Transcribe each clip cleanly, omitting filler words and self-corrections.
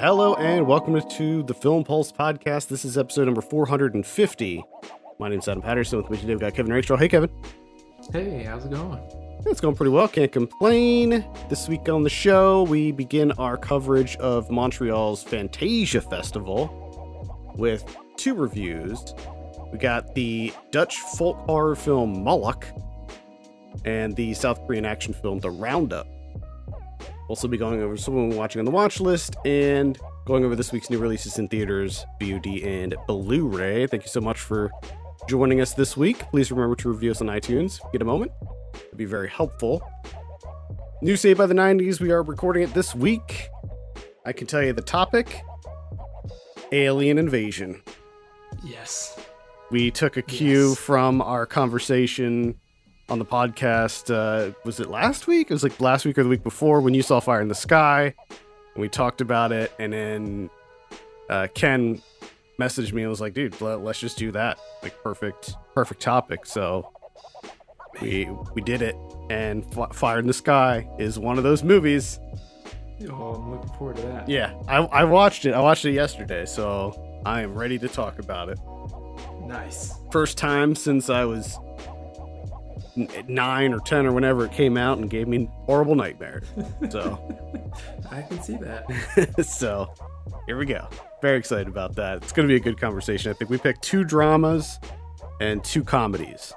Hello and welcome to the Film Pulse Podcast. This is episode number 450. My name's Adam Patterson. With me today we've got Kevin Rachel. Hey, Kevin. Hey, how's it going? It's going pretty well. Can't complain. This week on the show, we begin our coverage of Montreal's Fantasia Festival with two reviews. We got the Dutch folk horror film Moloch and the South Korean action film The Roundup. Also be going over someone watching on the watch list and going over this week's new releases in theaters, VOD, and Blu-ray. Thank you so much for joining us this week. Please remember to review us on iTunes. Get a moment. It'd be very helpful. New Saved by the 90s. We are recording it this week. I can tell you the topic. Alien invasion. Yes. We took a cue from our conversation on the podcast, was it last week? It was like last week or the week before when you saw Fire in the Sky, and we talked about it, and then Ken messaged me and was like, dude, let's just do that. Like, perfect topic. So we did it, and Fire in the Sky is one of those movies. Oh, I'm looking forward to that. Yeah, I watched it. I watched it yesterday, so I am ready to talk about it. Nice. First time since I was 9 or 10 or whenever it came out and gave me horrible nightmares. So I can see that. So here we go. Very excited about that. It's going to be a good conversation. I think we picked 2 dramas and 2 comedies.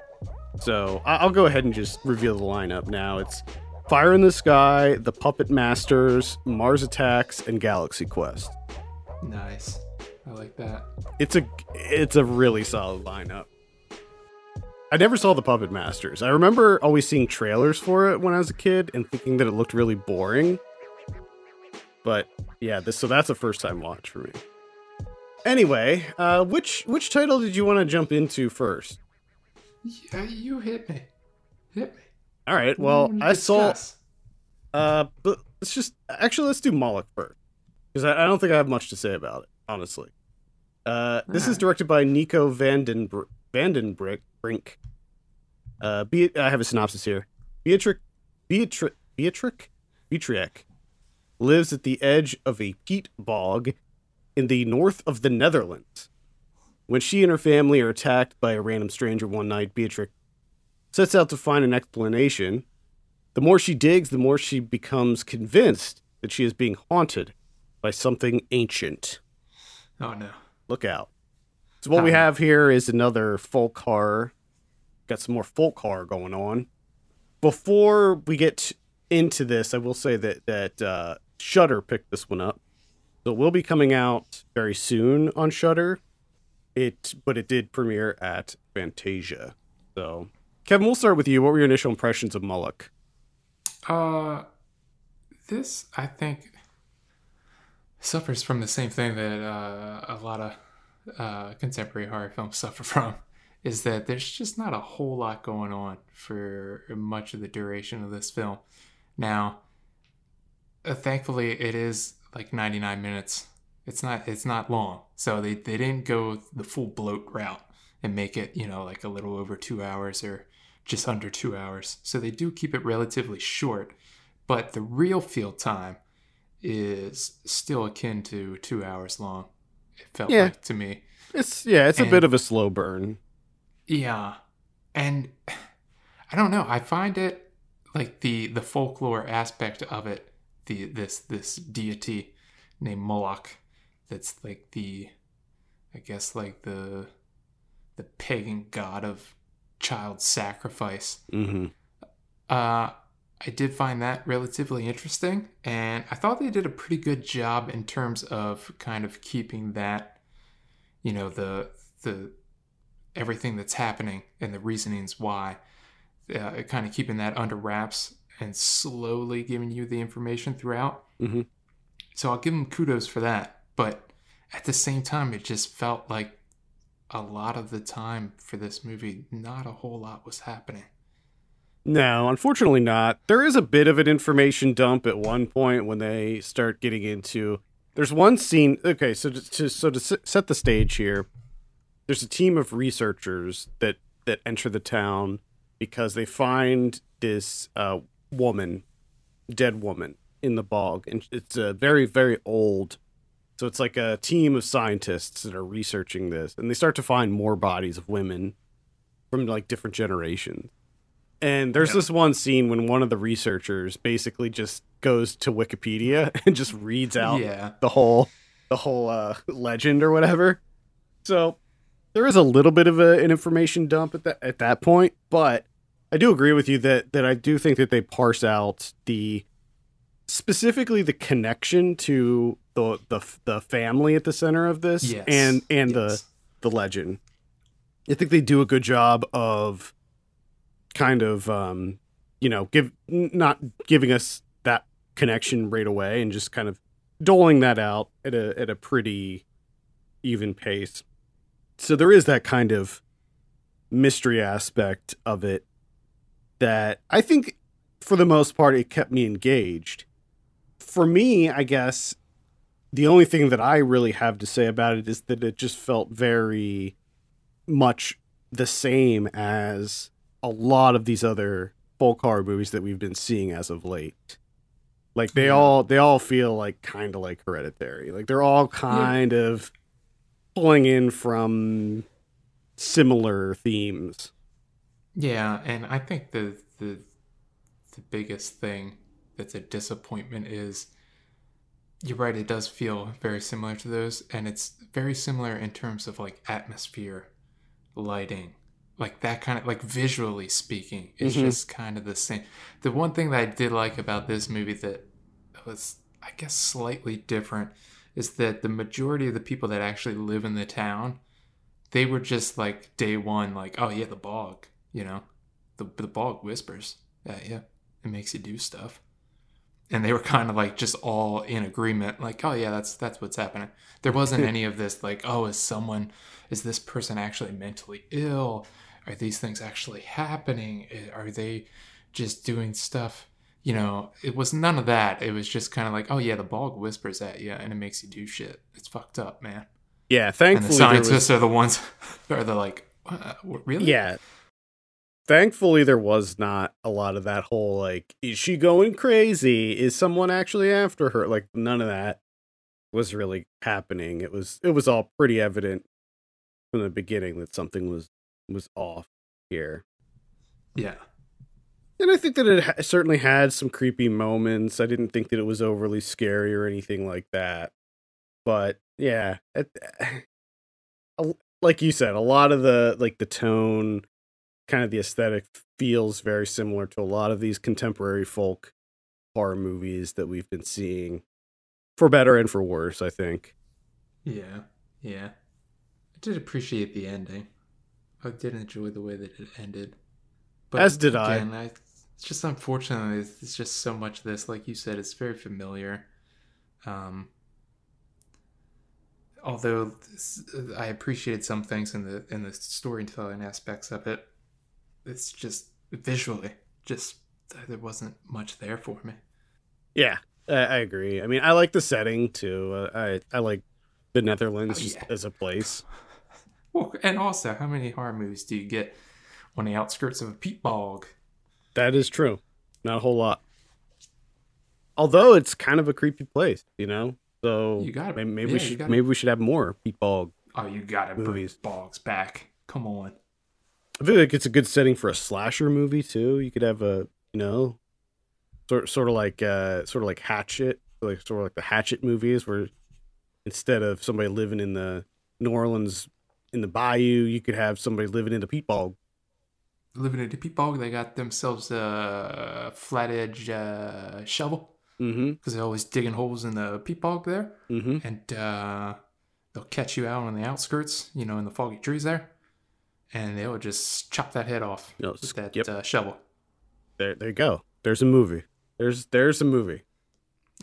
So I'll go ahead and just reveal the lineup now. It's Fire in the Sky, The Puppet Masters, Mars Attacks, and Galaxy Quest. Nice. I like that. It's a really solid lineup. I never saw The Puppet Masters. I remember always seeing trailers for it when I was a kid and thinking that it looked really boring. But yeah, so that's a first time watch for me. Anyway, which title did you want to jump into first? Yeah, you hit me. All right. Well, I saw. But let's do Moloch first because I don't think I have much to say about it, honestly. This is directed by Nico Vandenbrick. I have a synopsis here. Beatrix lives at the edge of a peat bog in the north of the Netherlands. When she and her family are attacked by a random stranger one night, Beatrix sets out to find an explanation. The more she digs, the more she becomes convinced that she is being haunted by something ancient. Oh no. Look out. So what we have here is another folk horror. Got some more folk horror going on. Before we get into this, I will say that Shudder picked this one up. So it will be coming out very soon on Shudder. But it did premiere at Fantasia. So, Kevin, we'll start with you. What were your initial impressions of Moloch? This, I think, suffers from the same thing that a lot of contemporary horror films suffer from, is that there's just not a whole lot going on for much of the duration of this film. Now, thankfully, it is like 99 minutes. It's not long, so they didn't go the full bloat route and make it, like a little over 2 hours or just under 2 hours. So they do keep it relatively short, but the real field time is still akin to 2 hours long. It felt like to me. It's a bit of a slow burn. Yeah. And I don't know. I find it like the folklore aspect of it, this deity named Moloch that's like the pagan god of child sacrifice. Mm-hmm. I did find that relatively interesting, and I thought they did a pretty good job in terms of kind of keeping that, the everything that's happening and the reasonings why, kind of keeping that under wraps and slowly giving you the information throughout. Mm-hmm. So I'll give them kudos for that, but at the same time, it just felt like a lot of the time for this movie, not a whole lot was happening. No, unfortunately not. There is a bit of an information dump at one point when they start getting into... There's one scene... Okay, so to set the stage here, there's a team of researchers that enter the town because they find this dead woman in the bog. And it's a very, very old So it's like a team of scientists that are researching this, and they start to find more bodies of women from like different generations. And there's this one scene when one of the researchers basically just goes to Wikipedia and just reads out the whole legend or whatever. So there is a little bit of an information dump at that point, but I do agree with you that I do think that they parse out specifically the connection to the family at the center of this and the legend. I think they do a good job of kind of, not giving us that connection right away and just kind of doling that out at a pretty even pace. So there is that kind of mystery aspect of it that I think for the most part, it kept me engaged. For me, I guess the only thing that I really have to say about it is that it just felt very much the same as a lot of these other folk horror movies that we've been seeing as of late. Like they all feel like kind of like Hereditary. Like they're all kind of pulling in from similar themes. Yeah, and I think the biggest thing that's a disappointment is, you're right, it does feel very similar to those, and it's very similar in terms of like atmosphere, lighting, like that kind of, like visually speaking, it's just kind of the same. The one thing that I did like about this movie that was, I guess, slightly different is that the majority of the people that actually live in the town, they were just like day one, like, oh yeah, the bog, the bog whispers. Yeah, it makes you do stuff. And they were kind of like just all in agreement, like, oh yeah, that's what's happening. There wasn't any of this like, oh, is this person actually mentally ill? Are these things actually happening? Are they just doing stuff? It was none of that. It was just kind of like, oh yeah, the bog whispers at you and it makes you do shit. It's fucked up, man. Yeah, thankfully. And the scientists are the ones that are like, really? Yeah. Thankfully, there was not a lot of that whole, like, is she going crazy? Is someone actually after her? Like, none of that was really happening. It was all pretty evident from the beginning that something was off here. Yeah. And I think that it certainly had some creepy moments. I didn't think that it was overly scary or anything like that. But, yeah. Like you said, a lot of the, like, the tone, kind of the aesthetic feels very similar to a lot of these contemporary folk horror movies that we've been seeing, for better and for worse, I think. Yeah. I did appreciate the ending. I did enjoy the way that it ended. But as did again, I. It's just, unfortunately, it's just so much of this, like you said, it's very familiar. Although I appreciated some things in the storytelling aspects of it, it's just visually, just there wasn't much there for me. Yeah, I agree. I mean, I like the setting too. I like the Netherlands as a place. Well, and also, how many horror movies do you get on the outskirts of a peat bog? That is true. Not a whole lot. Although it's kind of a creepy place, So you gotta, we should have more peat bog. Oh, you gotta bring bogs back. Come on. I feel like it's a good setting for a slasher movie too. You could have a, sort of like Hatchet, sort of like the Hatchet movies, where instead of somebody living in the New Orleans in the bayou, you could have somebody living in the peat bog. Living in the peat bog, they got themselves a flat edge shovel because they're always digging holes in the peat bog there, and they'll catch you out on the outskirts, in the foggy trees there. And they would just chop that head off with that shovel. There you go. There's a movie. There's a movie.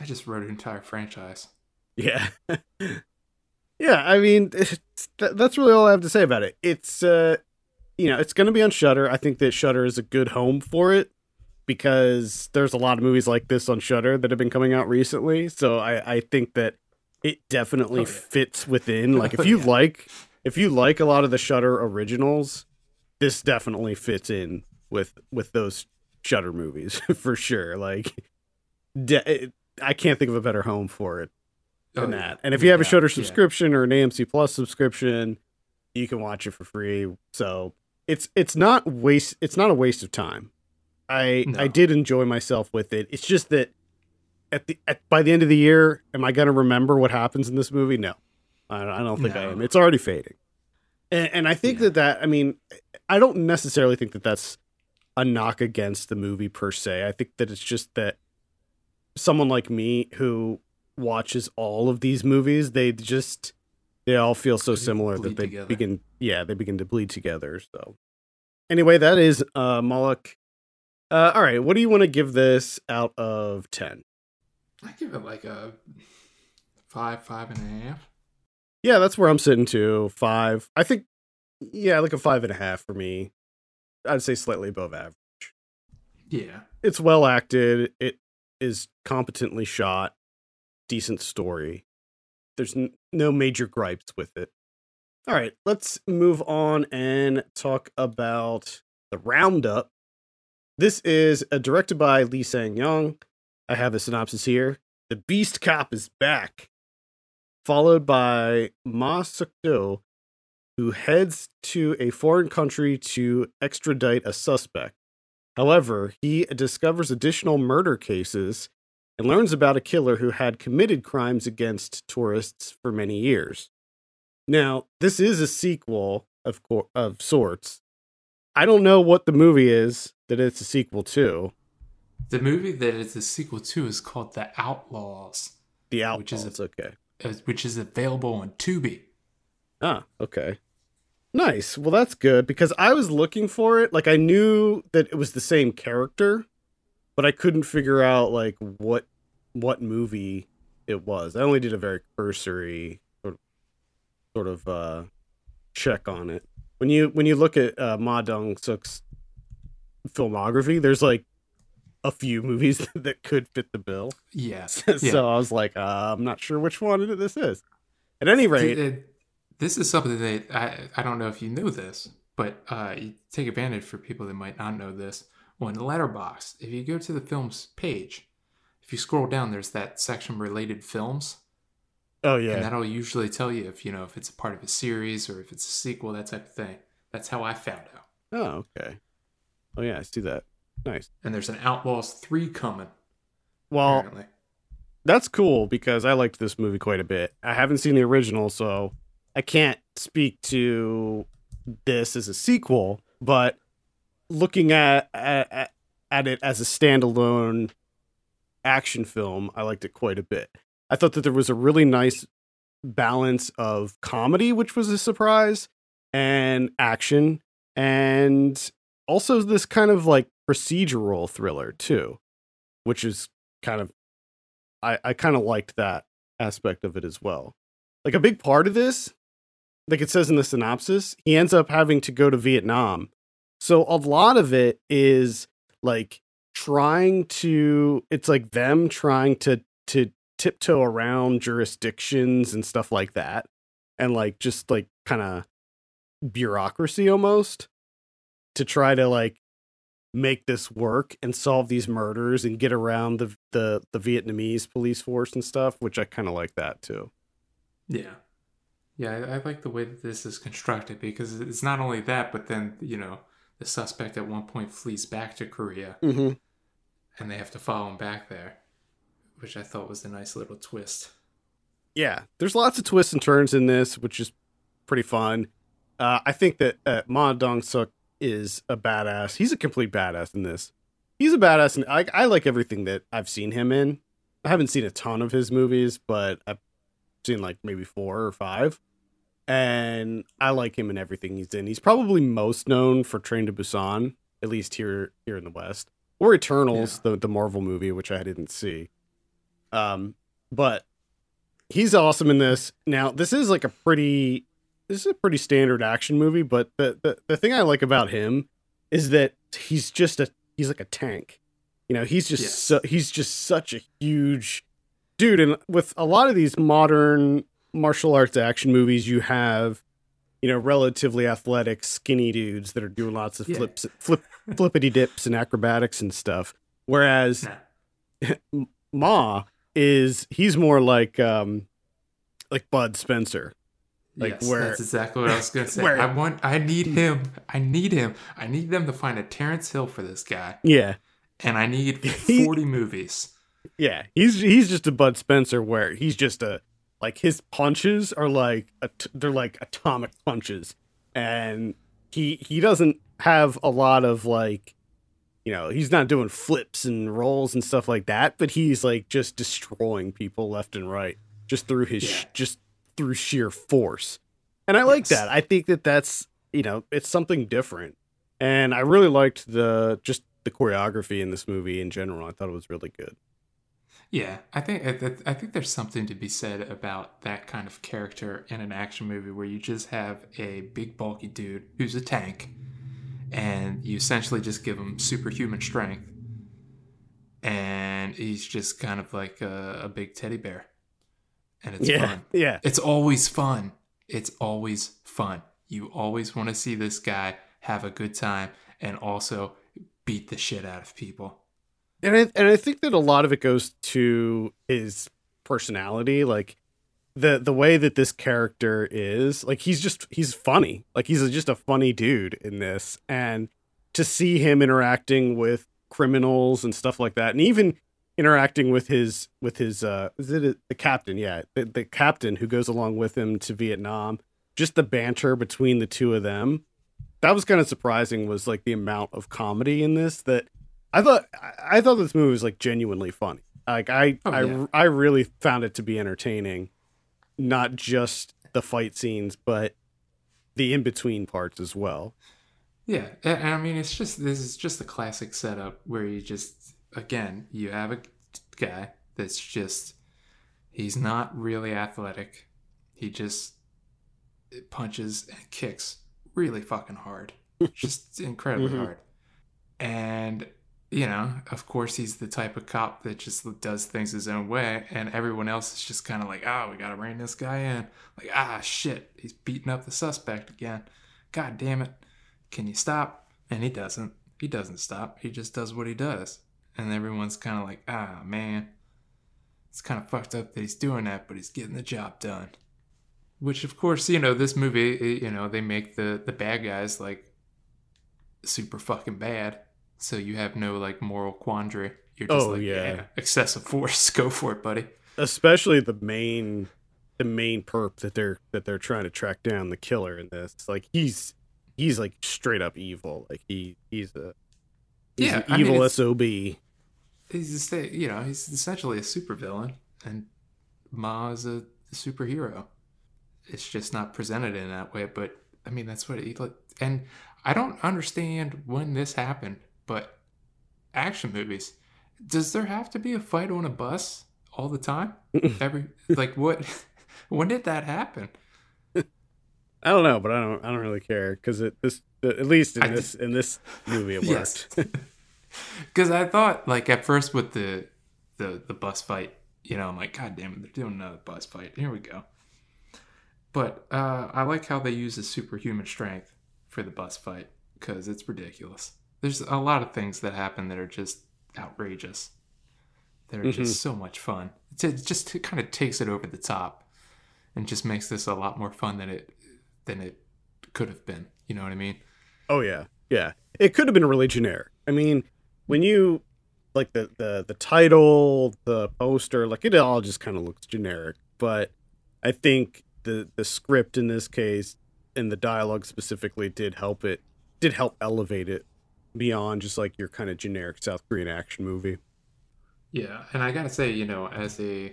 I just wrote an entire franchise. Yeah. Yeah, I mean, that's really all I have to say about it. It's, it's going to be on Shudder. I think that Shudder is a good home for it because there's a lot of movies like this on Shudder that have been coming out recently. So I think that it definitely fits within. Like, if you like... If you like a lot of the Shudder originals, this definitely fits in with those Shudder movies for sure. Like, I can't think of a better home for it. than that. And if you have a Shudder subscription or an AMC Plus subscription, you can watch it for free. So it's not a waste of time. I did enjoy myself with it. It's just that by the end of the year, am I going to remember what happens in this movie? No, I don't think I am. It's already fading. And I think that I mean, I don't necessarily think that that's a knock against the movie per se. I think that it's just that someone like me who watches all of these movies, they all feel so similar that they begin to bleed together. So anyway, that is Moloch. All right, what do you want to give this out of 10? I give it like a 5.5. Yeah, that's where I'm sitting too. 5. I think, like a 5.5 for me. I'd say slightly above average. Yeah. It's well acted. It is competently shot. Decent story. There's no major gripes with it. All right, let's move on and talk about The Roundup. This is directed by Lee Sang-young. I have the synopsis here. The Beast Cop is back, followed by Ma Dong-suk, who heads to a foreign country to extradite a suspect. However, he discovers additional murder cases and learns about a killer who had committed crimes against tourists for many years. Now, this is a sequel of sorts. I don't know what the movie is that it's a sequel to. The movie that it's a sequel to is called The Outlaws. The Outlaws, which is available on Tubi. Ah, okay. Nice. Well, that's good, because I was looking for it. Like, I knew that it was the same character, but I couldn't figure out, like, what movie it was. I only did a very cursory sort of check on it. When you look at Ma Dong-suk's filmography, there's, like, a few movies that could fit the bill. Yeah. So I was like, I'm not sure which one this is. At any rate... This is something that I don't know if you know this, but you take advantage for people that might not know this. On Letterboxd, if you go to the film's page, if you scroll down, there's that section related films. Oh, yeah. And that'll usually tell you if it's a part of a series or if it's a sequel, that type of thing. That's how I found out. Oh, okay. Oh, yeah, I see that. Nice. And there's an Outlaws 3 coming. Well, apparently. That's cool, because I liked this movie quite a bit. I haven't seen the original, so... I can't speak to this as a sequel, but looking at it as a standalone action film, I liked it quite a bit. I thought that there was a really nice balance of comedy, which was a surprise, and action, and also this kind of like procedural thriller too, which is kind of, I kind of liked that aspect of it as well. Like, a big part of this, like it says in the synopsis, he ends up having to go to Vietnam. So a lot of it is like them trying to tiptoe around jurisdictions and stuff like that. And like, just like kind of bureaucracy almost to try to like make this work and solve these murders and get around the Vietnamese police force and stuff, which I kind of like that too. Yeah. Yeah, I like the way that this is constructed, because it's not only that, but then, the suspect at one point flees back to Korea, mm-hmm. and they have to follow him back there, which I thought was a nice little twist. Yeah, there's lots of twists and turns in this, which is pretty fun. I think that Ma Dong-suk is a badass. He's a complete badass in this. He's a badass, and I like everything that I've seen him in. I haven't seen a ton of his movies, but I've seen like maybe 4 or 5. And I like him in everything he's in. He's probably most known for Train to Busan, at least here in the West, or Eternals, the Marvel movie, which I didn't see. But he's awesome in this. Now, this is a pretty standard action movie, but the thing I like about him is that he's like a tank. He's just such a huge dude, and with a lot of these modern martial arts action movies, you have, relatively athletic, skinny dudes that are doing lots of flippity dips and acrobatics and stuff. Whereas Ma he's more like like Bud Spencer. Like, yes, where, that's exactly what I was gonna say. I need them to find a Terrence Hill for this guy. Yeah, and I need 40 movies. Yeah, he's just a Bud Spencer where he's just a like his punches are like they're like atomic punches, and he doesn't have a lot of like, you know, he's not doing flips and rolls and stuff like that, but he's like just destroying people left and right just through his through sheer force. And I like that. I think that that's, you know, it's something different. And I really liked the choreography in this movie in general. I thought it was really good. Yeah, I think there's something to be said about that kind of character in an action movie where you just have a big bulky dude who's a tank and you essentially just give him superhuman strength and he's just kind of like a big teddy bear. And it's fun. Yeah. It's always fun. It's always fun. You always want to see this guy have a good time and also beat the shit out of people. And I think that a lot of it goes to his personality, like the way that this character is. Like he's funny. Like he's just a funny dude in this. And to see him interacting with criminals and stuff like that, and even interacting with his is it the captain? Yeah, the captain who goes along with him to Vietnam. Just the banter between the two of them. That was kind of surprising. Was like the amount of comedy in this that. I thought this movie was like genuinely funny. Like I really found it to be entertaining, not just the fight scenes, but the in between parts as well. Yeah, and I mean, this is just the classic setup where you just again you have a guy that's just he's not really athletic. He just punches and kicks really fucking hard, just incredibly hard, and. You know, of course, he's the type of cop that just does things his own way. And everyone else is just kind of like, oh, we got to rein this guy in. Like, ah, shit, he's beating up the suspect again. God damn it. Can you stop? And he doesn't. He doesn't stop. He just does what he does. And everyone's kind of like, ah, man, it's kind of fucked up that he's doing that, but he's getting the job done. Which, of course, you know, this movie, you know, they make the bad guys like super fucking bad. So you have no, like, moral quandary. You're just excessive force. Go for it, buddy. Especially the main perp that they're trying to track down, the killer in this. Like, he's like, straight up evil. Like, he's an evil SOB. He's just he's essentially a supervillain. And Ma is a superhero. It's just not presented in that way. But, I mean, that's what it... And I don't understand when this happened. But action movies, does there have to be a fight on a bus all the time? When did that happen? I don't know, but I don't really care because at least in this movie it worked. Because I thought like at first with the bus fight, you know, I'm like, God damn it, they're doing another bus fight. Here we go. But I like how they use the superhuman strength for the bus fight because it's ridiculous. There's a lot of things that happen that are just outrageous. They're just so much fun. It kind of takes it over the top and just makes this a lot more fun than it could have been. You know what I mean? Oh, yeah. Yeah. It could have been really generic. I mean, when you, like, the title, the poster, like, it all just kind of looks generic. But I think the script in this case and the dialogue specifically did help elevate it. Beyond just like your kind of generic South Korean action movie. Yeah, and I gotta say, you know, as a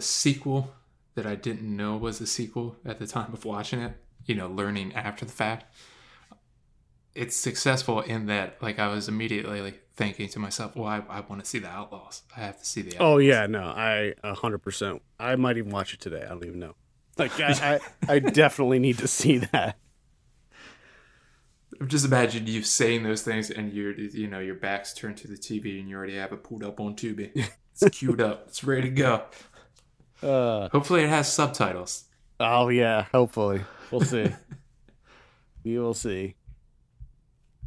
sequel that I didn't know was a sequel at the time of watching it, you know, learning after the fact, it's successful in that like I was immediately like thinking to myself, well, I want to see The Outlaws. I have to see The Outlaws. Oh yeah, no, I 100%. I might even watch it today. I don't even know. Like I definitely need to see that. Just imagine you saying those things and your back's turned to the TV and you already have it pulled up on Tubi. It's queued up. It's ready to go. Hopefully it has subtitles. Oh, yeah. Hopefully. We'll see. We will see.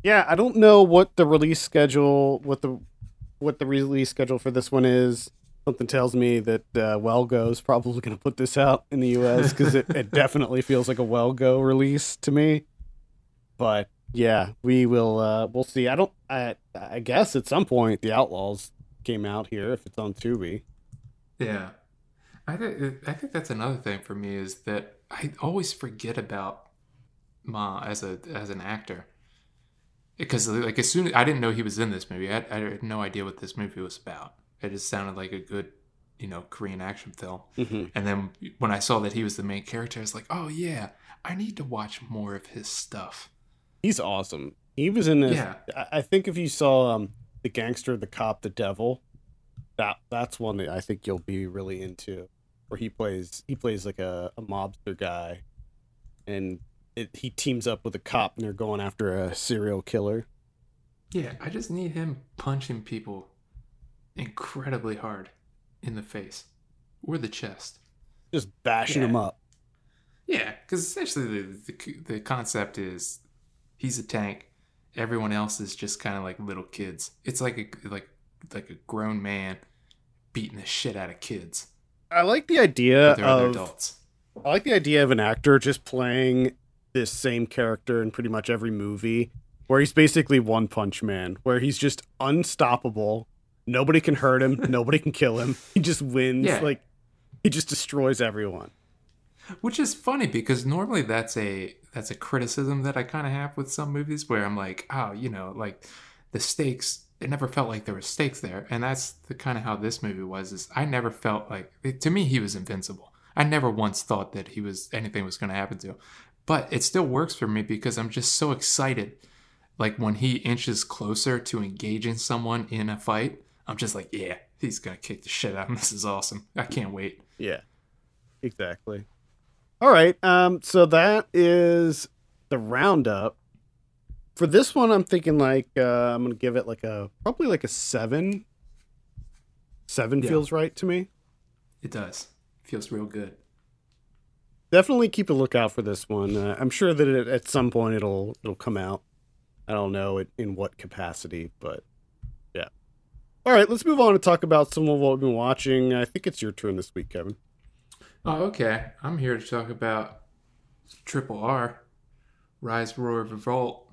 Yeah, I don't know what the release schedule for this one is. Something tells me that Wellgo is probably going to put this out in the U.S. because it definitely feels like a Wellgo release to me. But yeah, we will. We'll see. I guess at some point The Outlaws came out here if it's on Tubi. Yeah, I think that's another thing for me is that I always forget about Ma as an actor. Because, like, as soon as I didn't know he was in this movie, I had no idea what this movie was about. It just sounded like a good, Korean action film. Mm-hmm. And then when I saw that he was the main character, I was like, oh, yeah, I need to watch more of his stuff. He's awesome. He was in this. Yeah. I think if you saw The Gangster, The Cop, The Devil, that's one that I think you'll be really into. Where he plays like a mobster guy. And he teams up with a cop and they're going after a serial killer. Yeah, I just need him punching people incredibly hard in the face or the chest. Just bashing them up. Yeah, because essentially the concept is he's a tank. Everyone else is just kind of like little kids. It's like a grown man beating the shit out of kids. I like the idea of adults. I like the idea of an actor just playing this same character in pretty much every movie, where he's basically One Punch Man, where he's just unstoppable. Nobody can hurt him. Nobody can kill him. He just wins. Yeah. Like, he just destroys everyone. Which is funny because normally that's a criticism that I kind of have with some movies where I'm like, oh, like the stakes, it never felt like there were stakes there. And that's the kind of how this movie was, is I never felt like, to me, he was invincible. I never once thought that anything was going to happen to him. But it still works for me because I'm just so excited. Like when he inches closer to engaging someone in a fight, I'm just like, yeah, he's going to kick the shit out of him. This is awesome. I can't wait. Yeah, exactly. All right. So that is the roundup. For this one, I'm thinking I'm going to give it probably a 7. 7 feels right to me. It does. Feels real good. Definitely keep a lookout for this one. I'm sure that at some point it'll come out. I don't know in what capacity, but yeah. All right, let's move on to talk about some of what we've been watching. I think it's your turn this week, Kevin. Oh, okay. I'm here to talk about Triple R, Rise, Roar, Revolt,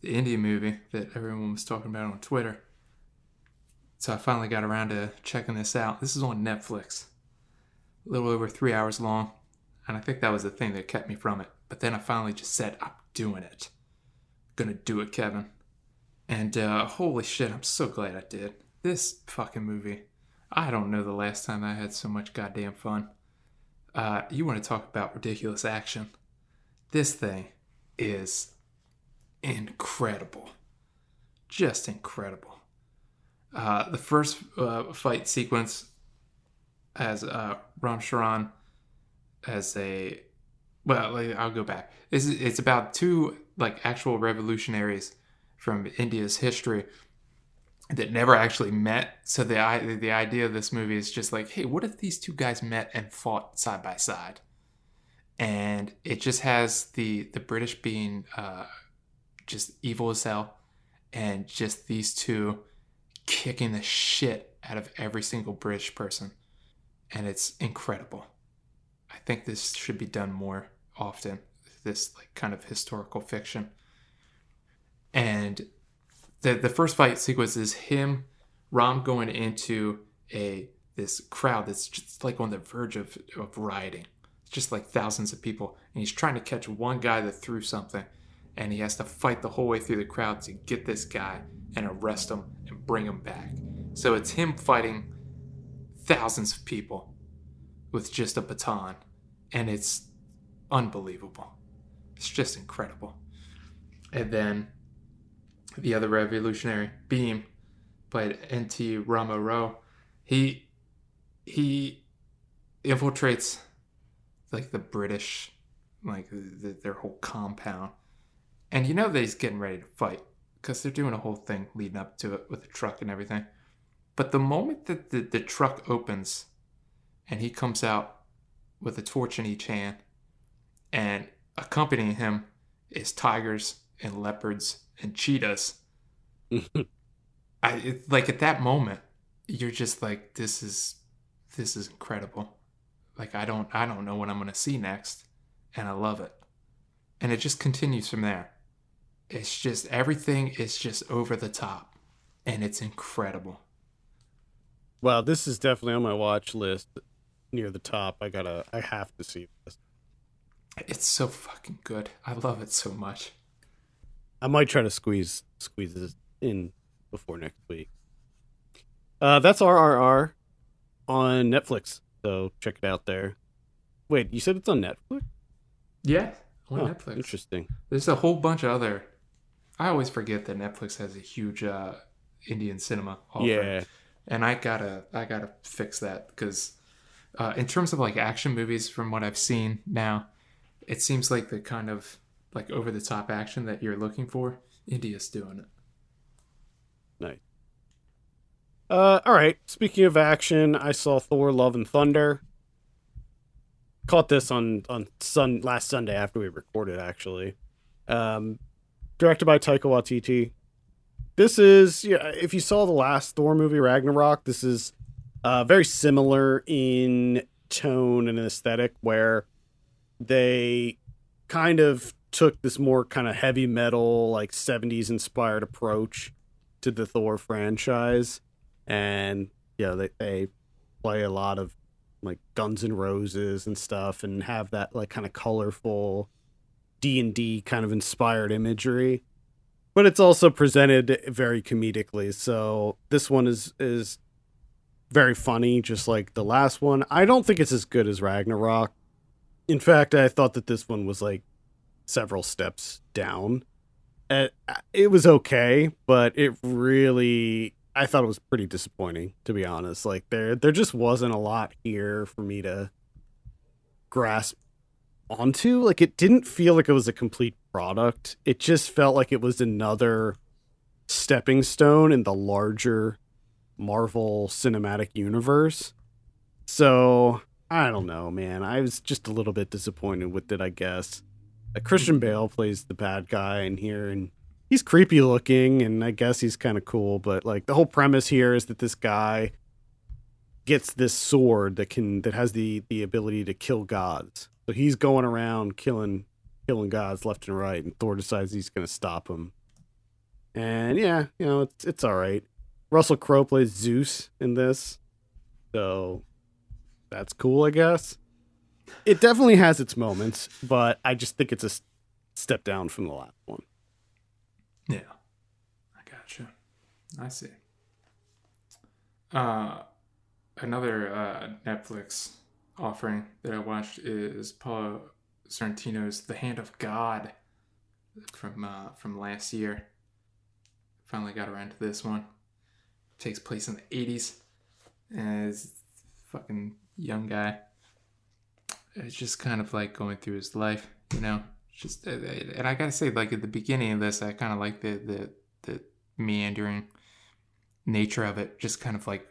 the indie movie that everyone was talking about on Twitter. So I finally got around to checking this out. This is on Netflix. A little over 3 hours long. And I think that was the thing that kept me from it. But then I finally just said, I'm doing it. Gonna do it, Kevin. And holy shit, I'm so glad I did. This fucking movie. I don't know the last time I had so much goddamn fun. You want to talk about ridiculous action. This thing is incredible. Just incredible. The first fight sequence as Ram Charan... I'll go back. It's about two actual revolutionaries from India's history that never actually met. So the idea of this movie is just like, hey, what if these two guys met and fought side by side? And it just has the British being just evil as hell, and just these two kicking the shit out of every single British person, and it's incredible. I think this should be done more often, this kind of historical fiction. And the first fight sequence is Ram going into this crowd that's just on the verge of rioting. It's just thousands of people. And he's trying to catch one guy that threw something. And he has to fight the whole way through the crowd to get this guy and arrest him and bring him back. So it's him fighting thousands of people with just a baton, and it's unbelievable. It's just incredible. And then the other revolutionary, Beam, played N.T. Ramorao. He infiltrates the British, their whole compound, and that he's getting ready to fight because they're doing a whole thing leading up to it with the truck and everything. But the moment that the truck opens, and he comes out with a torch in each hand, and accompanying him is tigers and leopards and cheetahs. At that moment, you're just like, this is incredible. Like, I don't know what I'm going to see next, and I love it. And it just continues from there. It's just, everything is just over the top, and it's incredible. Wow, this is definitely on my watch list near the top. I have to see this. It's so fucking good. I love it so much. I might try to squeeze this in before next week. That's RRR on Netflix, so check it out there. Wait, you said it's on Netflix? Yeah, on Netflix. Interesting. There's a whole bunch of other... I always forget that Netflix has a huge Indian cinema offer. Yeah. And I gotta fix that, because... in terms of like action movies, from what I've seen now, it seems like the kind of like over the top action that you're looking for, India's doing it. Nice. All right. Speaking of action, I saw Thor: Love and Thunder. Caught this on last Sunday after we recorded, actually. Directed by Taika Waititi. This is, if you saw the last Thor movie, Ragnarok, this is very similar in tone and aesthetic, where they kind of took this more kind of heavy metal, like 70s inspired approach to the Thor franchise. And, they play a lot of like Guns N' Roses and stuff, and have that like kind of colorful D&D kind of inspired imagery. But it's also presented very comedically. So this one is very funny, just like the last one. I don't think it's as good as Ragnarok. In fact, I thought that this one was like several steps down. It was okay, but I thought it was pretty disappointing, to be honest. Like there just wasn't a lot here for me to grasp onto. Like, it didn't feel like it was a complete product. It just felt like it was another stepping stone in the larger Marvel Cinematic Universe. So I don't know, man. I was just a little bit disappointed with it, I guess. Christian Bale plays the bad guy in here, and he's creepy looking, and I guess he's kind of cool, but like the whole premise here is that this guy gets this sword that has the ability to kill gods. So he's going around killing gods left and right, and Thor decides he's going to stop him. And it's all right. Russell Crowe plays Zeus in this, so that's cool, I guess. It definitely has its moments, but I just think it's a step down from the last one. Yeah, I gotcha. I see. Another Netflix offering that I watched is Paolo Sorrentino's The Hand of God from last year. Finally got around to this one. Takes place in the 80s, and is fucking young guy. It's just kind of like going through his life, just, and I gotta say, like, at the beginning of this, I kind of like the meandering nature of it, just kind of like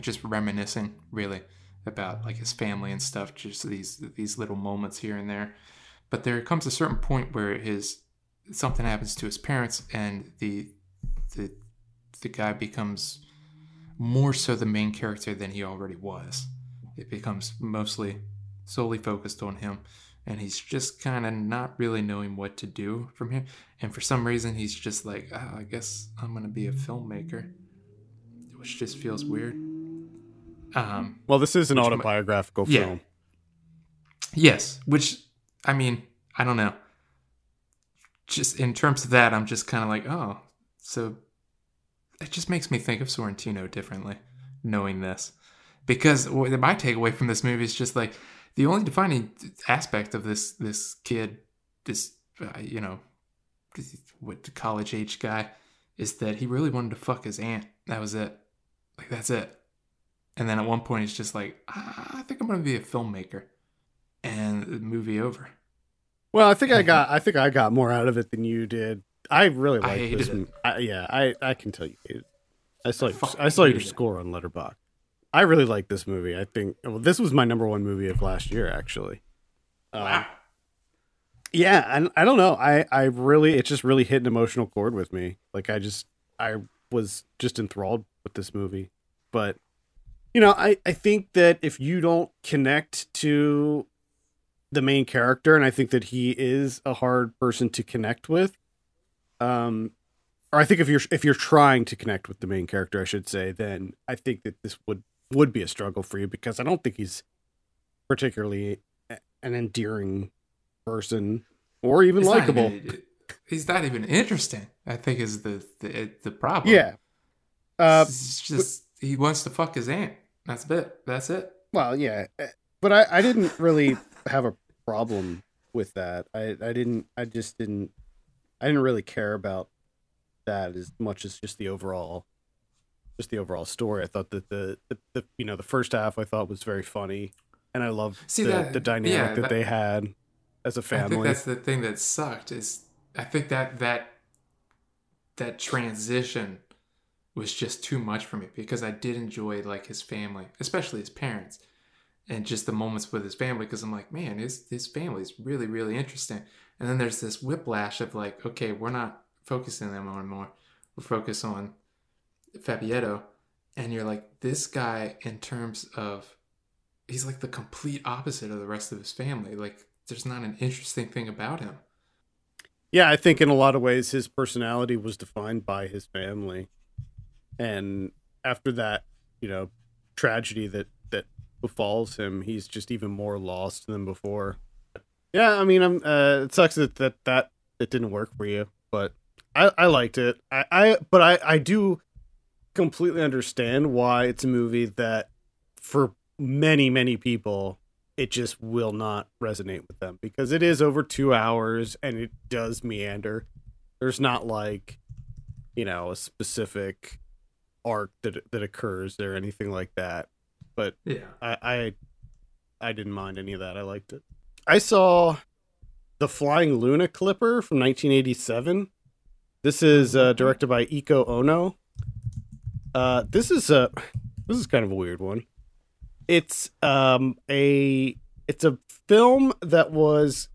just reminiscing really about like his family and stuff, just these little moments here and there. But there comes a certain point where something happens to his parents, and the guy becomes more so the main character than he already was. It becomes solely focused on him, and he's just kind of not really knowing what to do from here. And for some reason, he's just like, I guess I'm going to be a filmmaker, which just feels weird. Well, this is an autobiographical film. Yes, which, I mean, I don't know. Just in terms of that, I'm just kind of like, oh, so... It just makes me think of Sorrentino differently, knowing this. Because my takeaway from this movie is just like, the only defining aspect of this kid, this college-age guy, is that he really wanted to fuck his aunt. That was it. Like, that's it. And then at one point, he's just like, I think I'm going to be a filmmaker. And the movie over. Well, I think I got more out of it than you did. I really like this. I can tell you hated it. I saw your score on Letterboxd. I really like this movie. I think this was my number one movie of last year, actually. Wow. Yeah, I don't know. It just really hit an emotional chord with me. Like I was just enthralled with this movie. But, you know, I think that if you don't connect to the main character, and I think that he is a hard person to connect with, or I think if you're trying to connect with the main character, I should say, then I think that this would be a struggle for you, because I don't think he's particularly an endearing person or even likable. He's not even interesting, I think, is the problem. Yeah. It's just, he wants to fuck his aunt. That's it. Well, yeah. But I didn't really have a problem with that. I didn't really care about that as much as just the overall story. I thought that the you know, the first half I thought was very funny, and I loved the dynamic that they had as a family. I think that's the thing that sucked, is I think that transition was just too much for me, because I did enjoy like his family, especially his parents, and just the moments with his family, because I'm like, man, his family's really, really interesting. And then there's this whiplash of like, okay, we're not focusing on them anymore. We'll focus on Fabietto. And you're like, this guy, in terms of, he's like the complete opposite of the rest of his family. Like, there's not an interesting thing about him. Yeah, I think in a lot of ways, his personality was defined by his family. And after that, you know, tragedy that befalls him, he's just even more lost than before. Yeah, I mean, it sucks that it didn't work for you, but I liked it. I do completely understand why it's a movie that for many, many people, it just will not resonate with them, because it is over 2 hours and it does meander. There's not like, you know, a specific arc that occurs or anything like that. But yeah, I didn't mind any of that. I liked it. I saw The Flying Luna Clipper from 1987. This is directed by Iko Ono. This is kind of a weird one. It's a film that was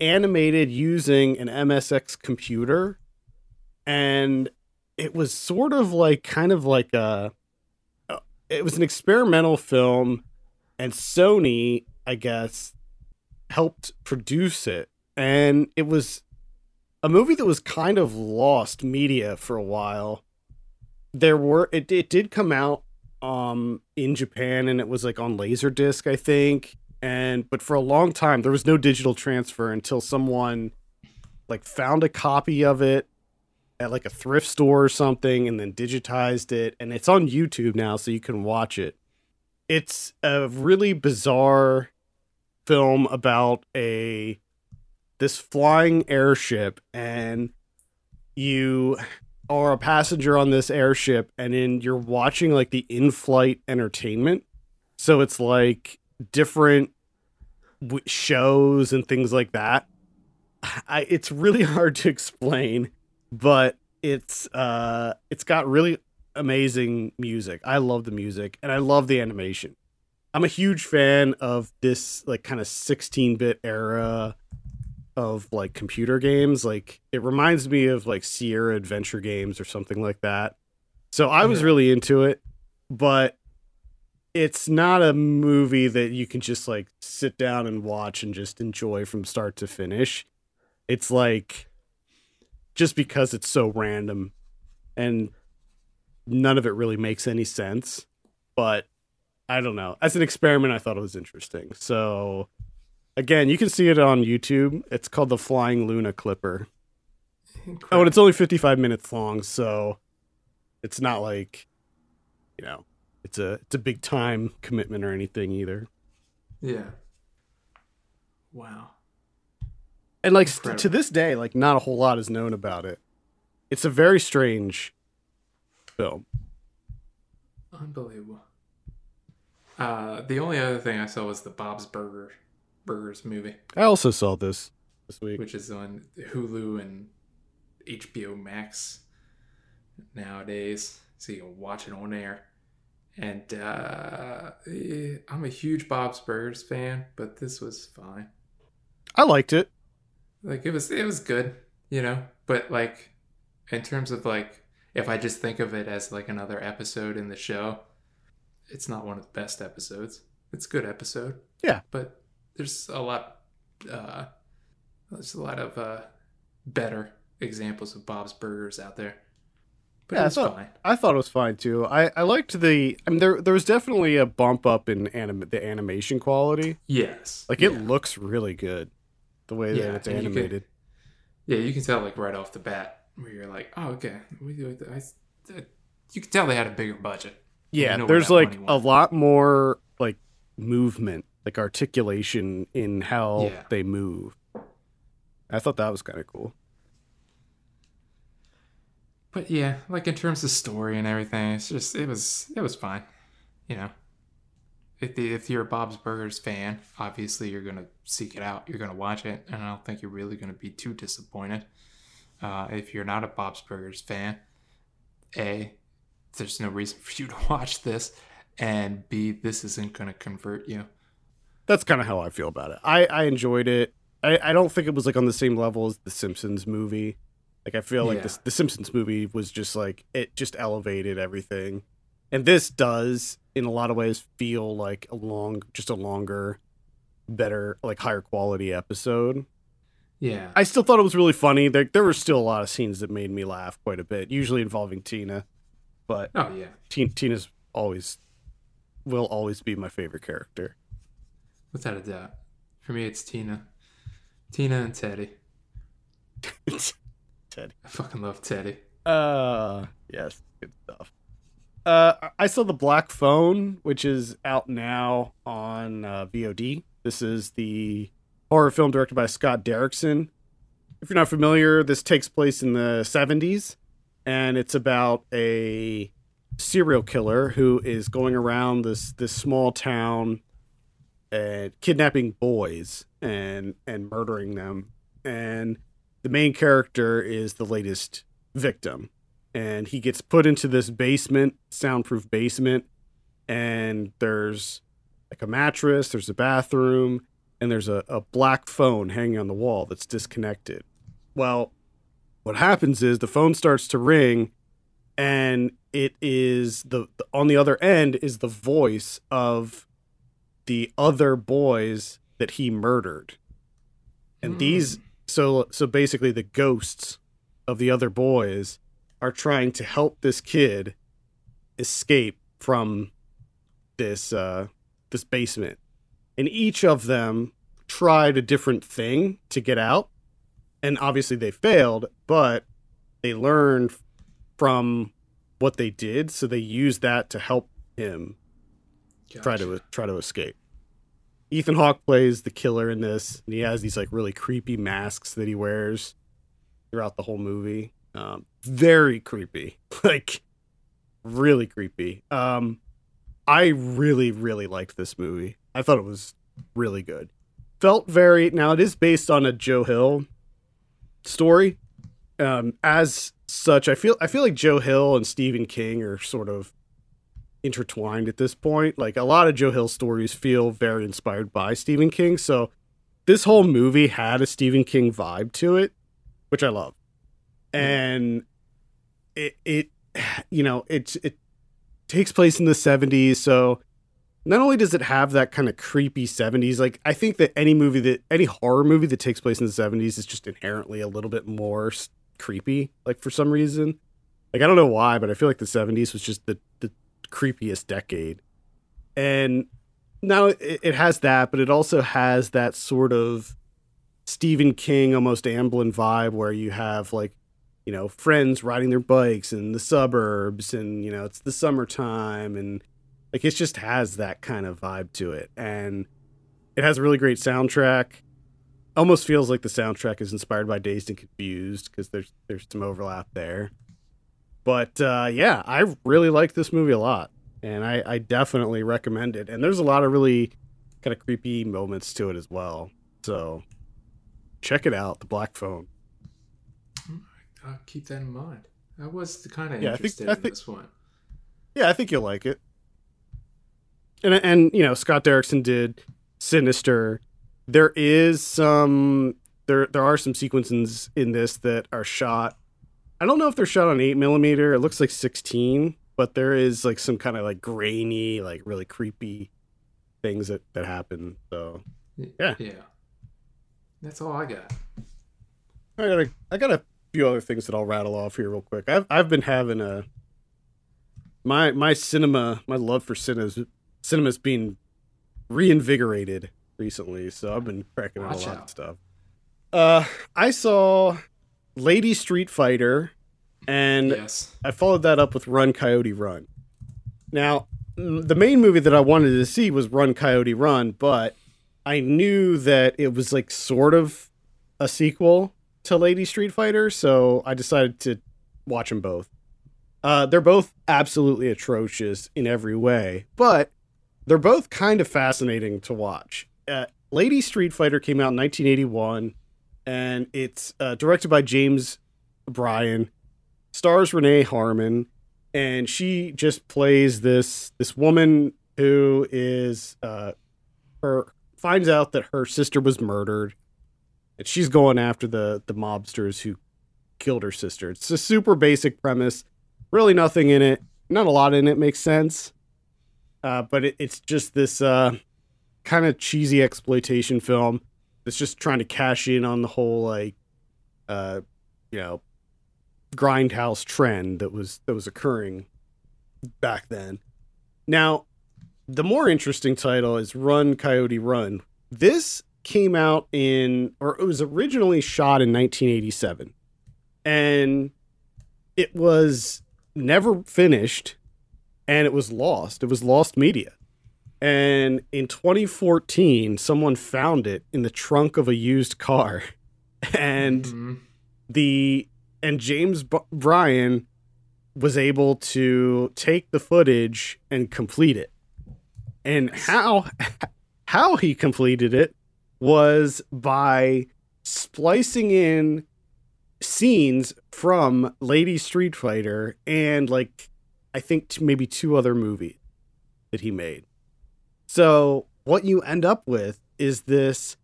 animated using an MSX computer, and it was sort of like it was an experimental film, and Sony, I guess, helped produce it. And it was a movie that was kind of lost media for a while. It did come out in Japan, and it was like on Laserdisc, I think. But for a long time, there was no digital transfer until someone like found a copy of it at like a thrift store or something, and then digitized it. And it's on YouTube now, so you can watch it. It's a really bizarre film about this flying airship, and you are a passenger on this airship, and you're watching like the in-flight entertainment. So it's like different shows and things like that. It's really hard to explain, but it's got really amazing music. I love the music, and I love the animation. I'm a huge fan of this like kind of 16-bit era of like computer games. Like, it reminds me of like Sierra Adventure games or something like that. So I was really into it, but it's not a movie that you can just like sit down and watch and just enjoy from start to finish. It's like, just because it's so random and none of it really makes any sense, but I don't know. As an experiment, I thought it was interesting. So, again, you can see it on YouTube. It's called The Flying Luna Clipper. Incredible. Oh, and it's only 55 minutes long, so it's not like, you know, it's a big time commitment or anything either. Yeah. Wow. And like to this day, like not a whole lot is known about it. It's a very strange film. Unbelievable. The only other thing I saw was the Bob's Burgers movie. I also saw this week, which is on Hulu and HBO Max nowadays, so you can watch it on air. And I'm a huge Bob's Burgers fan, but this was fine. I liked it. Like, it was good, you know, but like in terms of like, if I just think of it as like another episode in the show, it's not one of the best episodes. It's a good episode. Yeah. But there's a lot of better examples of Bob's Burgers out there. But yeah, fine. I thought it was fine too. I liked the. I mean, there was definitely a bump up in the animation quality. Yes, it looks really good, the way that it's animated. You can tell right off the bat where you're like, oh, okay, you can tell they had a bigger budget. Yeah, you know, there's a lot more movement, articulation in how they move. I thought that was kind of cool. But yeah, in terms of story and everything, it's just it was fine, you know. If you're a Bob's Burgers fan, obviously you're gonna seek it out, you're gonna watch it, and I don't think you're really gonna be too disappointed. If you're not a Bob's Burgers fan, A, there's no reason for you to watch this, and B, this isn't gonna convert you. That's kind of how I feel about it. I enjoyed it. I don't think it was on the same level as the Simpsons movie. I feel the Simpsons movie was just it just elevated everything. And this does, in a lot of ways, feel a longer, better, higher quality episode. Yeah. I still thought it was really funny. There were still a lot of scenes that made me laugh quite a bit, usually involving Tina. But Tina's will always be my favorite character. Without a doubt. For me, it's Tina. Tina and Teddy. Teddy. I fucking love Teddy. Yes, good stuff. I saw The Black Phone, which is out now on VOD. This is the horror film directed by Scott Derrickson. If you're not familiar, this takes place in the 70s, and it's about a serial killer who is going around this small town and kidnapping boys and murdering them. And the main character is the latest victim, and he gets put into this basement, soundproof basement, and there's a mattress, there's a bathroom, and there's a black phone hanging on the wall that's disconnected. Well, what happens is the phone starts to ring, and it is on the other end is the voice of the other boys that he murdered. And these... So basically the ghosts of the other boys are trying to help this kid escape from this basement. And each of them tried a different thing to get out. And obviously they failed, but they learned from what they did. So they used that to help him try to escape. Ethan Hawke plays the killer in this, and he has these really creepy masks that he wears throughout the whole movie. Very creepy, really creepy. I really, really liked this movie. I thought it was really good. Now it is based on a Joe Hill story. As such, I feel like Joe Hill and Stephen King are sort of intertwined at this point. A lot of Joe Hill stories feel very inspired by Stephen King, so this whole movie had a Stephen King vibe to it, which I love. And it takes place in the 70s, so not only does it have that kind of creepy 70s, I think that any horror movie that takes place in the 70s is just inherently a little bit more creepy, for some reason. I don't know why, but I feel the 70s was just the creepiest decade. And now it has that, but it also has that sort of Stephen King, almost Amblin vibe, where you have friends riding their bikes in the suburbs, and it's the summertime, and it just has that kind of vibe to it. And it has a really great soundtrack. Almost feels like the soundtrack is inspired by Dazed and Confused, because there's some overlap there. But I really like this movie a lot, and I definitely recommend it. And there's a lot of really kind of creepy moments to it as well. So check it out, The Black Phone. I'll keep that in mind. I was kind of interested in this one. Yeah, I think you'll like it. And Scott Derrickson did Sinister. There are some sequences in this that are shot. I don't know if they're shot on 8mm. It looks like 16, But there is like some kind of like grainy, like really creepy things that happen. So yeah. Yeah. That's all I got. I got a few other things that I'll rattle off here real quick. I've been having my love for cinema's being reinvigorated recently, so I've been cracking out a lot of stuff. I saw Lady Street Fighter, and yes. I followed that up with Run Coyote Run. Now, the main movie that I wanted to see was Run Coyote Run, but I knew that it was like sort of a sequel to Lady Street Fighter, so I decided to watch them both. They're both absolutely atrocious in every way, but they're both kind of fascinating to watch. Lady Street Fighter came out in 1981, and it's directed by James Bryan, stars Renee Harmon, and she just plays this woman who is finds out that her sister was murdered, and she's going after the mobsters who killed her sister. It's a super basic premise, really nothing in it, not a lot in it makes sense. But it's just this kind of cheesy exploitation film that's just trying to cash in on the whole like, grindhouse trend that was occurring back then. Now, the more interesting title is Run Coyote Run. This came out it was originally shot in 1987, and it was never finished. And it was lost. It was lost media. And in 2014, someone found it in the trunk of a used car. And James Bryan was able to take the footage and complete it. And how he completed it was by splicing in scenes from Lady Street Fighter and like I think maybe two other movies that he made. So what you end up with is this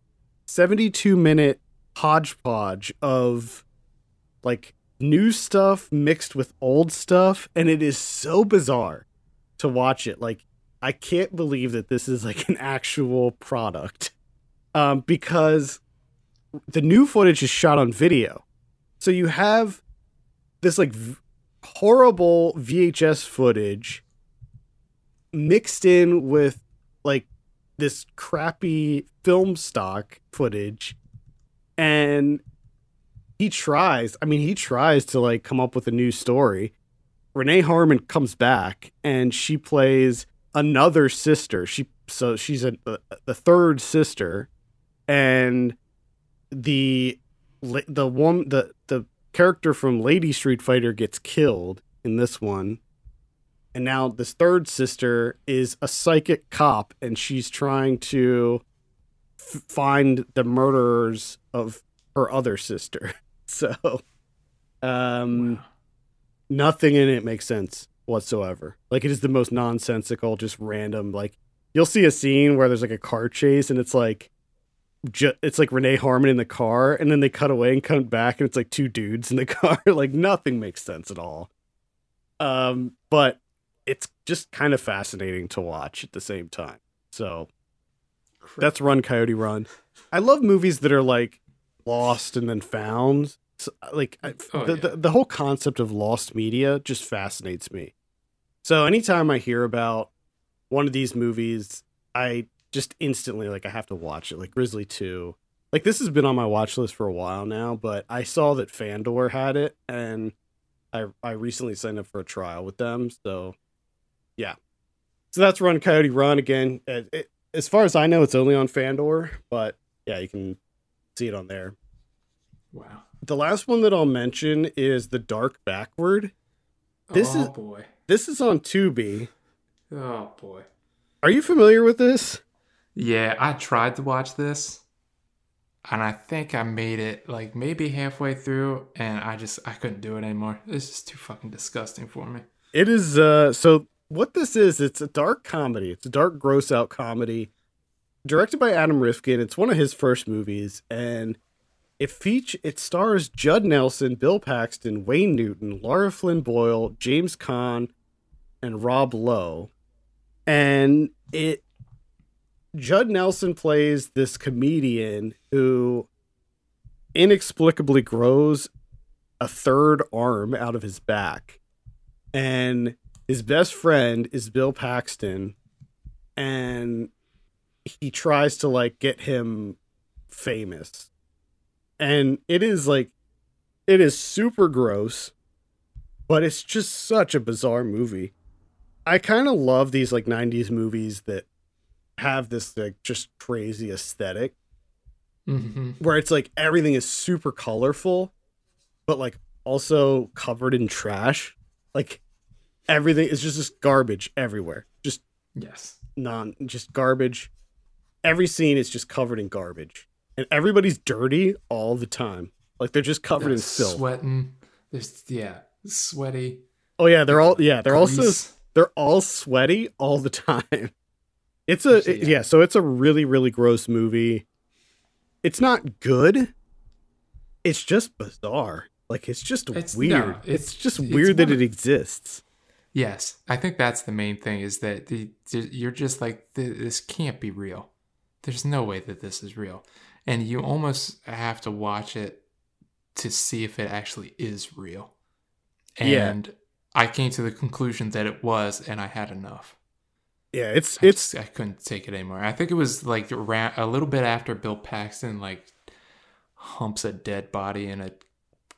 72-minute hodgepodge of like new stuff mixed with old stuff. And it is so bizarre to watch it. Like, I can't believe that this is like an actual product because the new footage is shot on video. So you have this like horrible VHS footage mixed in with like this crappy film stock footage, and he tries to like come up with a new story. Renee Harmon comes back and she plays another sister. She's the third sister, and the character from Lady Street Fighter gets killed in this one. And now this third sister is a psychic cop, and she's trying to find the murderers of her other sister. So nothing in it makes sense whatsoever. Like, it is the most nonsensical, just random. Like, you'll see a scene where there's like a car chase, and it's like, it's like Renee Harmon in the car, and then they cut away and come back, and it's like two dudes in the car. Like, nothing makes sense at all. But it's just kind of fascinating to watch at the same time. So that's Run Coyote Run. I love movies that are like lost and then found. So, like the whole concept of lost media just fascinates me. So anytime I hear about one of these movies, I just instantly, like, I have to watch it. Like Grizzly 2. Like, this has been on my watch list for a while now, but I saw that Fandor had it, and I recently signed up for a trial with them. So, yeah. So that's Run Coyote Run again. As far as I know, it's only on Fandor, but, yeah, you can see it on there. Wow. The last one that I'll mention is The Dark Backward. This is on Tubi. Oh, boy. Are you familiar with this? Yeah, I tried to watch this, and I think I made it like maybe halfway through, and I couldn't do it anymore. It's just too fucking disgusting for me. It is. So what this is, it's a dark comedy. It's a dark, gross out comedy directed by Adam Rifkin. It's one of his first movies, and it stars Judd Nelson, Bill Paxton, Wayne Newton, Laura Flynn Boyle, James Caan, and Rob Lowe. And it, Judd Nelson plays this comedian who inexplicably grows a third arm out of his back. And his best friend is Bill Paxton. And he tries to like get him famous. And it is like, it is super gross, but it's just such a bizarre movie. I kind of love these like 90s movies that have this like just crazy aesthetic where it's like everything is super colorful, but like also covered in trash. Like everything is just garbage everywhere. Just just garbage. Every scene is just covered in garbage and everybody's dirty all the time. Like they're just covered in filth. Sweating. Sweaty. Oh yeah. They're all sweaty all the time. It's a, so it's a really, really gross movie. It's not good. It's just bizarre. Like, it's just weird. No, it's just weird that it exists. Yes. I think that's the main thing is that you're just like, this can't be real. There's no way that this is real. And you almost have to watch it to see if it actually is real. And I came to the conclusion that it was, and I had enough. Yeah, I couldn't take it anymore. I think it was like a little bit after Bill Paxton like humps a dead body in a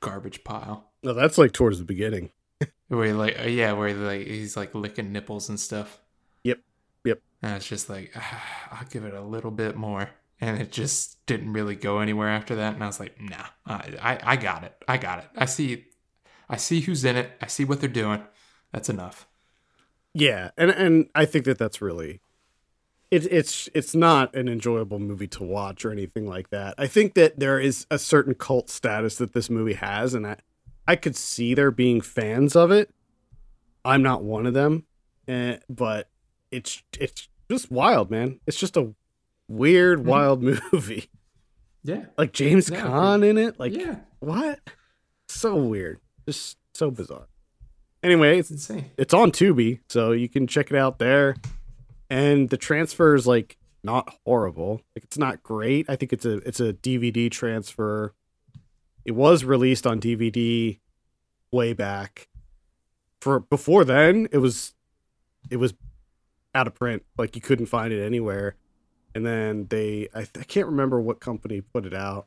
garbage pile. No, that's like towards the beginning. where he's like licking nipples and stuff. Yep. And it's just like I'll give it a little bit more, and it just didn't really go anywhere after that. And I was like, nah, I got it. I see who's in it. I see what they're doing. That's enough. Yeah, and I think that's really, it's not an enjoyable movie to watch or anything like that. I think that there is a certain cult status that this movie has, and I could see there being fans of it. I'm not one of them, but it's just wild, man. It's just a weird, wild movie. Yeah, like James Caan in it. Like what? So weird, just so bizarre. Anyway, it's insane. It's on Tubi, so you can check it out there. And the transfer is like not horrible. Like it's not great. I think it's a DVD transfer. It was released on DVD way back. Before then, it was out of print. Like you couldn't find it anywhere. And then I can't remember what company put it out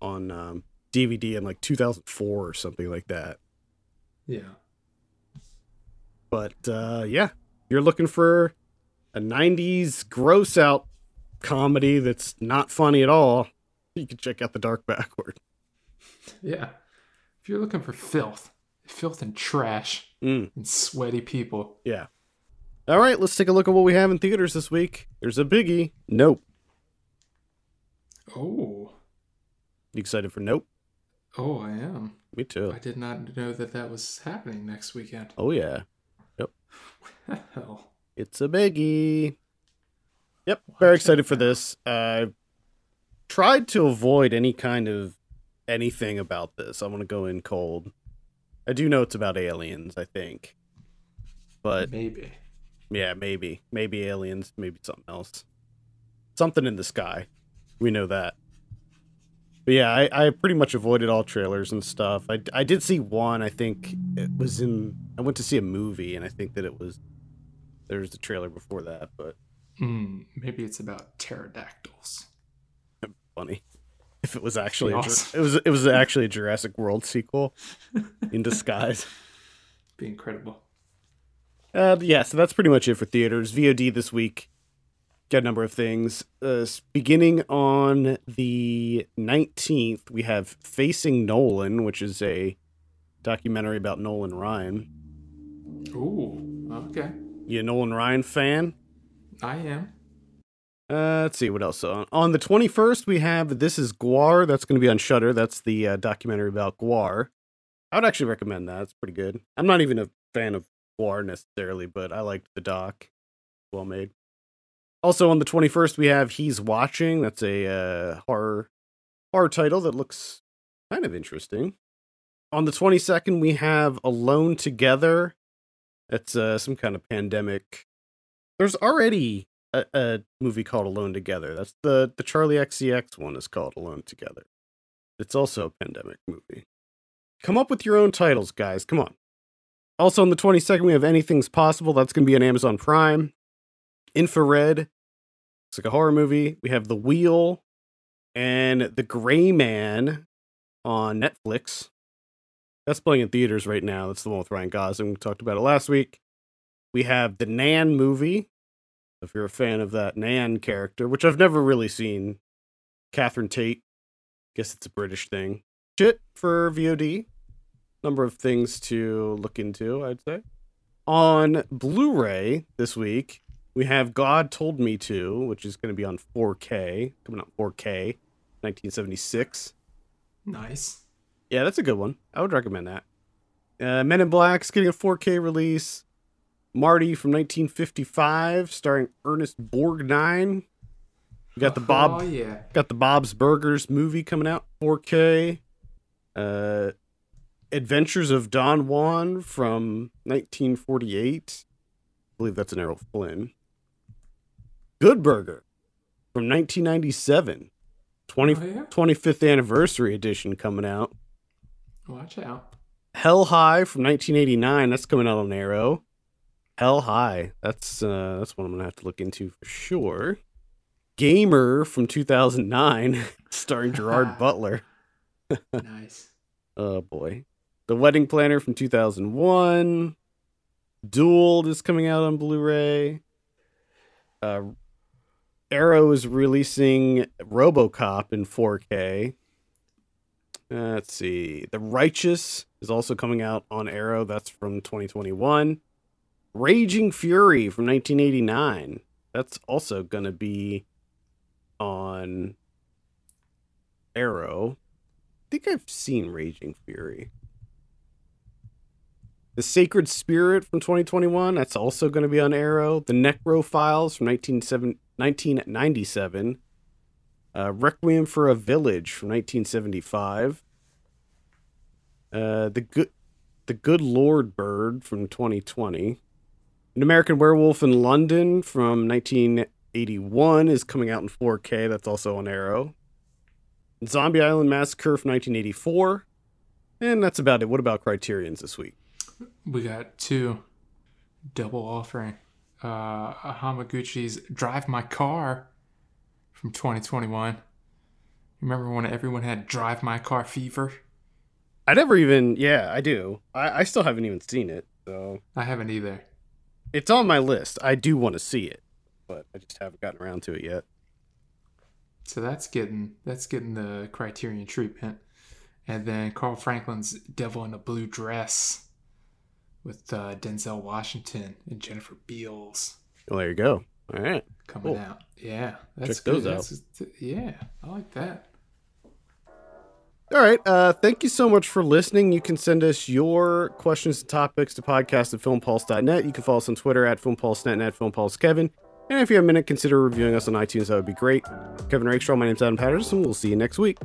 on DVD in like 2004 or something like that. Yeah. But, you're looking for a 90s gross out comedy that's not funny at all. You can check out The Dark Backward. Yeah. If you're looking for filth and trash and sweaty people. Yeah. All right, let's take a look at what we have in theaters this week. There's a biggie. Nope. Oh. You excited for Nope? Oh, I am. Me too. I did not know that was happening next weekend. Oh, yeah. Yep. Well. It's a biggie. Yep. Very excited for this. I tried to avoid any kind of anything about this. I want to go in cold. I do know it's about aliens, I think. But maybe. Yeah, maybe. Maybe aliens. Maybe something else. Something in the sky. We know that. But yeah, I pretty much avoided all trailers and stuff. I did see one, I think it was I went to see a movie, and I think that there was a trailer before that, but. Maybe it's about pterodactyls. Funny. If it was actually, awesome. it was actually a Jurassic World sequel in disguise. It'd be incredible. So that's pretty much it for theaters. VOD this week. Got a number of things. Beginning on the 19th, we have Facing Nolan, which is a documentary about Nolan Ryan. Ooh, okay. You a Nolan Ryan fan? I am. Let's see, what else? On the 21st, we have This is Gwar. That's going to be on Shudder. That's the documentary about Gwar. I would actually recommend that. It's pretty good. I'm not even a fan of Gwar necessarily, but I liked the doc. Well made. Also on the 21st, we have He's Watching. That's a horror title that looks kind of interesting. On the 22nd, we have Alone Together. It's some kind of pandemic. There's already a movie called Alone Together. That's the Charlie XCX one is called Alone Together. It's also a pandemic movie. Come up with your own titles, guys. Come on. Also, on the 22nd, we have Anything's Possible. That's going to be on Amazon Prime. Infrared. It's like a horror movie. We have The Wheel and The Gray Man on Netflix. That's playing in theaters right now. That's the one with Ryan Gosling. We talked about it last week. We have the Nan movie. If you're a fan of that Nan character, which I've never really seen. Catherine Tate. Guess it's a British thing. Shit for VOD. Number of things to look into, I'd say. On Blu-ray this week, we have God Told Me To, which is going to be on 4K. Coming out 4K. 1976. Nice. Yeah, that's a good one. I would recommend that. Men in Black's getting a 4K release. Marty from 1955, starring Ernest Borgnine. We got the Bob's Burgers movie coming out 4K. Adventures of Don Juan from 1948. I believe that's an Errol Flynn. Good Burger from 1997. 25th anniversary edition coming out. Watch out. Hell High from 1989. That's coming out on Arrow. Hell High. That's one I'm going to have to look into for sure. Gamer from 2009. Starring Gerard Butler. Nice. Oh, boy. The Wedding Planner from 2001. Duel is coming out on Blu-ray. Arrow is releasing RoboCop in 4K. Let's see. The Righteous is also coming out on Arrow. That's from 2021. Raging Fury from 1989. That's also going to be on Arrow. I think I've seen Raging Fury. The Sacred Spirit from 2021. That's also going to be on Arrow. The Necrophiles from 1997. Requiem for a Village from 1975. The Good Lord Bird from 2020. An American Werewolf in London from 1981 is coming out in 4K. That's also on Arrow. Zombie Island Massacre from 1984. And that's about it. What about Criterion's this week? We got two. Double offering. Hamaguchi's Drive My Car from 2021. Remember when everyone had Drive My Car fever? I never even... Yeah, I do. I still haven't even seen it. So I haven't either. It's on my list. I do want to see it, but I just haven't gotten around to it yet. So that's getting the Criterion treatment. And then Carl Franklin's Devil in a Blue Dress with Denzel Washington and Jennifer Beals. Well, there you go. All right. Coming out. Yeah. That's good. Check those out. Yeah. I like that. All right. Thank you so much for listening. You can send us your questions and topics to podcast@filmpulse.net. You can follow us on Twitter @filmpulsenet and @filmpulsekevin. And if you have a minute, consider reviewing us on iTunes. That would be great. Kevin Rakestraw, my name's Adam Patterson. We'll see you next week.